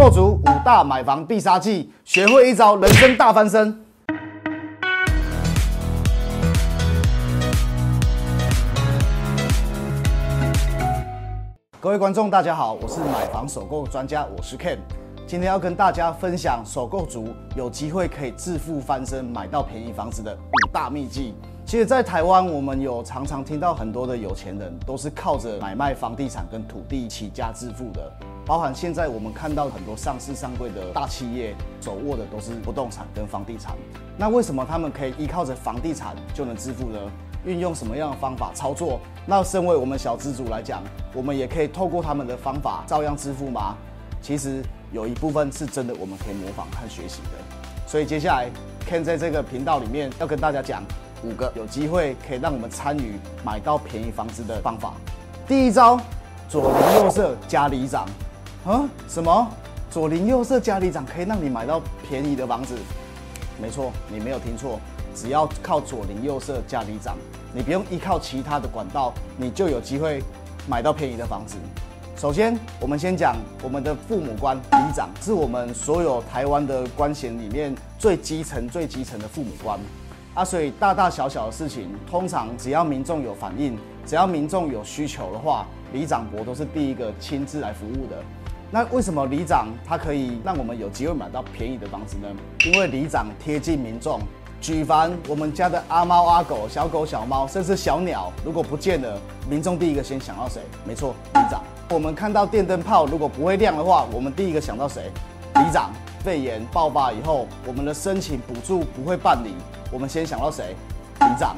落足五大买房必杀技，学会一招，人生大翻身。各位观众，大家好，我是买房首购专家，我是 Ken。今天要跟大家分享首购族有机会可以致富翻身，买到便宜房子的五大秘技。其实，在台湾，我们有常常听到很多的有钱人都是靠着买卖房地产跟土地起家致富的，包含现在我们看到很多上市上柜的大企业，手握的都是不动产跟房地产。那为什么他们可以依靠着房地产就能致富呢？运用什么样的方法操作？那身为我们小资族来讲，我们也可以透过他们的方法照样致富吗？其实有一部分是真的我们可以模仿和学习的。所以接下来 Ken 在这个频道里面要跟大家讲五个有机会可以让我们参与买到便宜房子的方法。第一招，左邻右舍加里长。什么？左邻右舍加里长可以让你买到便宜的房子？没错，你没有听错，只要靠左邻右舍加里长，你不用依靠其他的管道，你就有机会买到便宜的房子。首先，我们先讲我们的父母官，里长是我们所有台湾的官衔里面最基层的父母官。所以大大小小的事情，通常只要民众有反应，只要民众有需求的话，里长伯都是第一个亲自来服务的。那为什么里长他可以让我们有机会买到便宜的房子呢？因为里长贴近民众。举凡我们家的阿猫阿狗、小狗小猫，甚至小鸟，如果不见了，民众第一个先想到谁？没错，里长。我们看到电灯泡如果不会亮的话，我们第一个想到谁？里长。肺炎爆发以后，我们的申请补助不会办理，我们先想到谁？里长。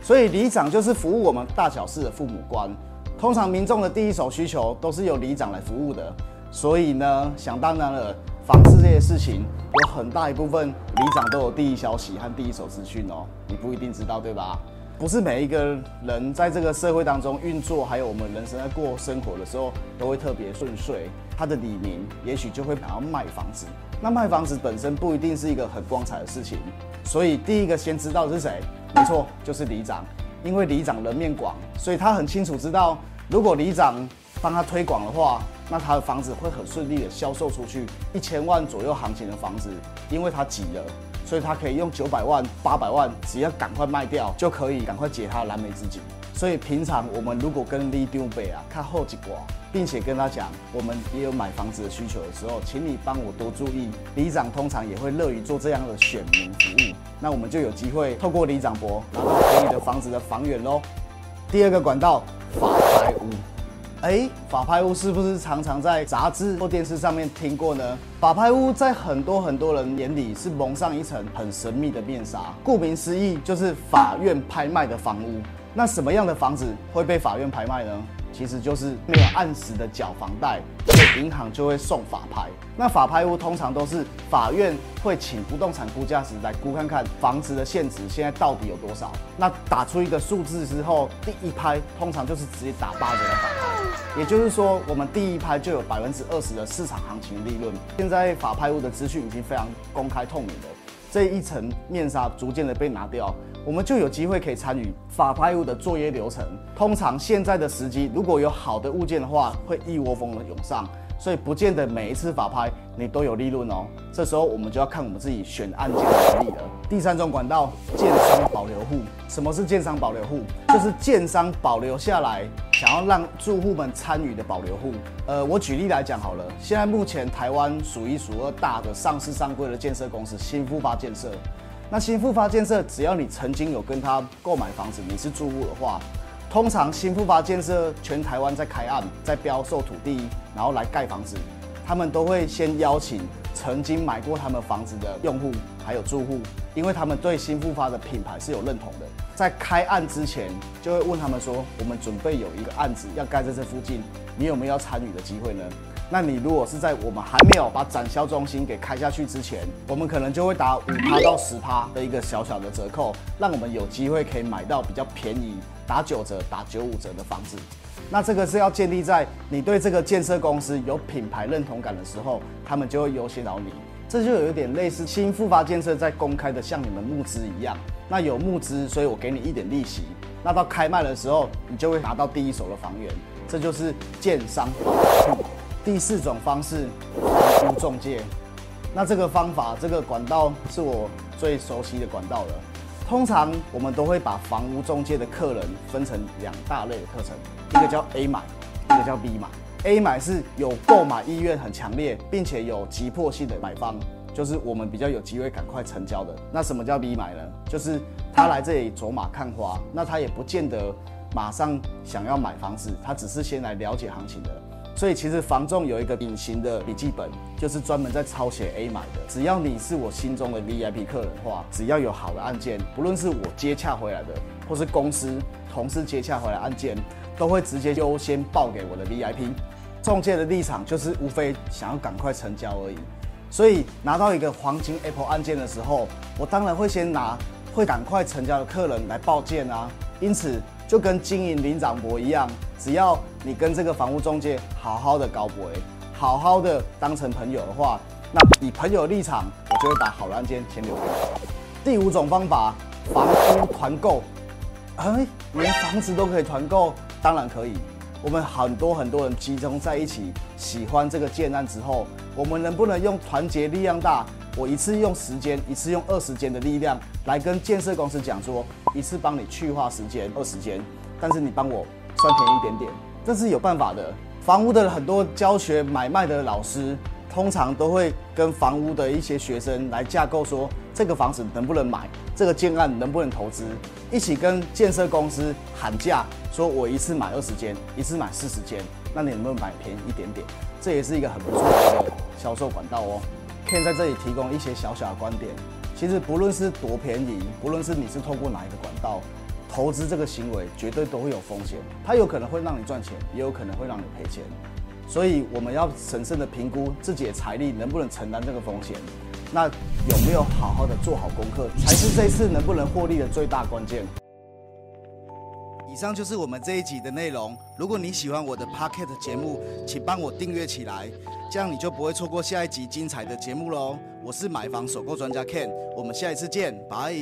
所以里长就是服务我们大小事的父母官。通常民众的第一手需求都是由里长来服务的。所以呢，想当然了，房市这些事情有很大一部分里长都有第一消息和第一手资讯哦，你不一定知道对吧？不是每一个人在这个社会当中运作，还有我们人生在过生活的时候都会特别顺遂。他的里民也许就会想要卖房子，那卖房子本身不一定是一个很光彩的事情，所以第一个先知道是谁？没错，就是里长。因为里长人面广，所以他很清楚知道，如果里长帮他推广的话，那他的房子会很顺利的销售出去，1000万左右行情的房子，因为他急了，所以他可以用900万、800万，只要赶快卖掉就可以赶快解他的燃眉之急。所以平常我们如果跟里长伯较好一寡，并且跟他讲我们也有买房子的需求的时候，请你帮我多注意。里长通常也会乐于做这样的选民服务，那我们就有机会透过里长伯拿到便宜的房子的房源咯。第二个管道，法拍屋。法拍屋是不是常常在杂志或电视上面听过呢？法拍屋在很多人眼里是蒙上一层很神秘的面纱，顾名思义就是法院拍卖的房屋。那什么样的房子会被法院拍卖呢？其实就是没有按时的缴房贷，所以银行就会送法拍。那法拍屋通常都是法院会请不动产估价师来估看看房子的现值现在到底有多少，那打出一个数字之后，第一拍通常就是直接打8折的法拍，也就是说我们第一拍就有20%的市场行情利润。现在法拍屋的资讯已经非常公开透明了，这一层面纱逐渐的被拿掉，我们就有机会可以参与法拍屋的作业流程。通常现在的时机，如果有好的物件的话，会一窝蜂的涌上，所以不见得每一次法拍你都有利润哦。这时候我们就要看我们自己选案件的能力了。第三种管道，建商保留户。什么是建商保留户？就是建商保留下来，想要让住户们参与的保留户。我举例来讲好了，现在目前台湾数1数2大的上市上柜的建设公司新复发建设。那新复发建设，只要你曾经有跟他购买房子，你是住户的话，通常新复发建设全台湾在开案、在标售土地，然后来盖房子，他们都会先邀请曾经买过他们房子的用户还有住户，因为他们对新复发的品牌是有认同的。在开案之前，就会问他们说：“我们准备有一个案子要盖在这附近，你有没有要参与的机会呢？”那你如果是在我们还没有把展销中心给开下去之前，我们可能就会打5%到10%的一个小小的折扣，让我们有机会可以买到比较便宜，打9折、打95折的房子。那这个是要建立在你对这个建设公司有品牌认同感的时候，他们就会优先找你。这就有点类似新复发建设在公开的向你们募资一样。那有募资，所以我给你一点利息。那到开卖的时候，你就会拿到第一手的房源。这就是建商保留户。第四种方式，无中介。那这个方法，这个管道是我最熟悉的管道了。通常我们都会把房屋中介的客人分成两大类的课程，一个叫 A 买，一个叫 B 买。A 买是有购买意愿很强烈，并且有急迫性的买方，就是我们比较有机会赶快成交的。那什么叫 B 买呢？就是他来这里走马看花，那他也不见得马上想要买房子，他只是先来了解行情的。所以其实房仲有一个隐形的笔记本，就是专门在抄写 A 买的。只要你是我心中的 VIP 客人的话，只要有好的案件，不论是我接洽回来的，或是公司同事接洽回来的案件，都会直接优先报给我的 VIP。中介的立场就是无非想要赶快成交而已。所以拿到一个黄金 Apple 案件的时候，我当然会先拿会赶快成交的客人来报件啊。因此就跟经营林长博一样，只要你跟这个房屋中介好好的搞博，好好的当成朋友的话，那以朋友立场，我就会把好的案件先留给你。第五种方法，房屋团购。连房子都可以团购？当然可以。我们很多人集中在一起，喜欢这个建案之后，我们能不能用团结力量大？我一次用10间，一次用20间的力量来跟建设公司讲说，一次帮你去化10间、20间，但是你帮我算便宜一点点，这是有办法的。房屋的很多教学买卖的老师，通常都会跟房屋的一些学生来架构说，这个房子能不能买，这个建案能不能投资，一起跟建设公司喊价，说我一次买20间，一次买40间，那你能不能买便宜一点点？这也是一个很不错的销售管道哦。Ken 在这里提供一些小小的观点，其实不论是多便宜，不论是你是透过哪一个管道，投资这个行为绝对都会有风险，它有可能会让你赚钱，也有可能会让你赔钱，所以我们要审慎的评估自己的财力能不能承担这个风险，那有没有好好的做好功课，才是这次能不能获利的最大关键。以上就是我们这一集的内容。如果你喜欢我的 Podcast 节目，请帮我订阅起来，这样你就不会错过下一集精彩的节目喽。我是买房首购专家 Ken， 我们下一次见，拜。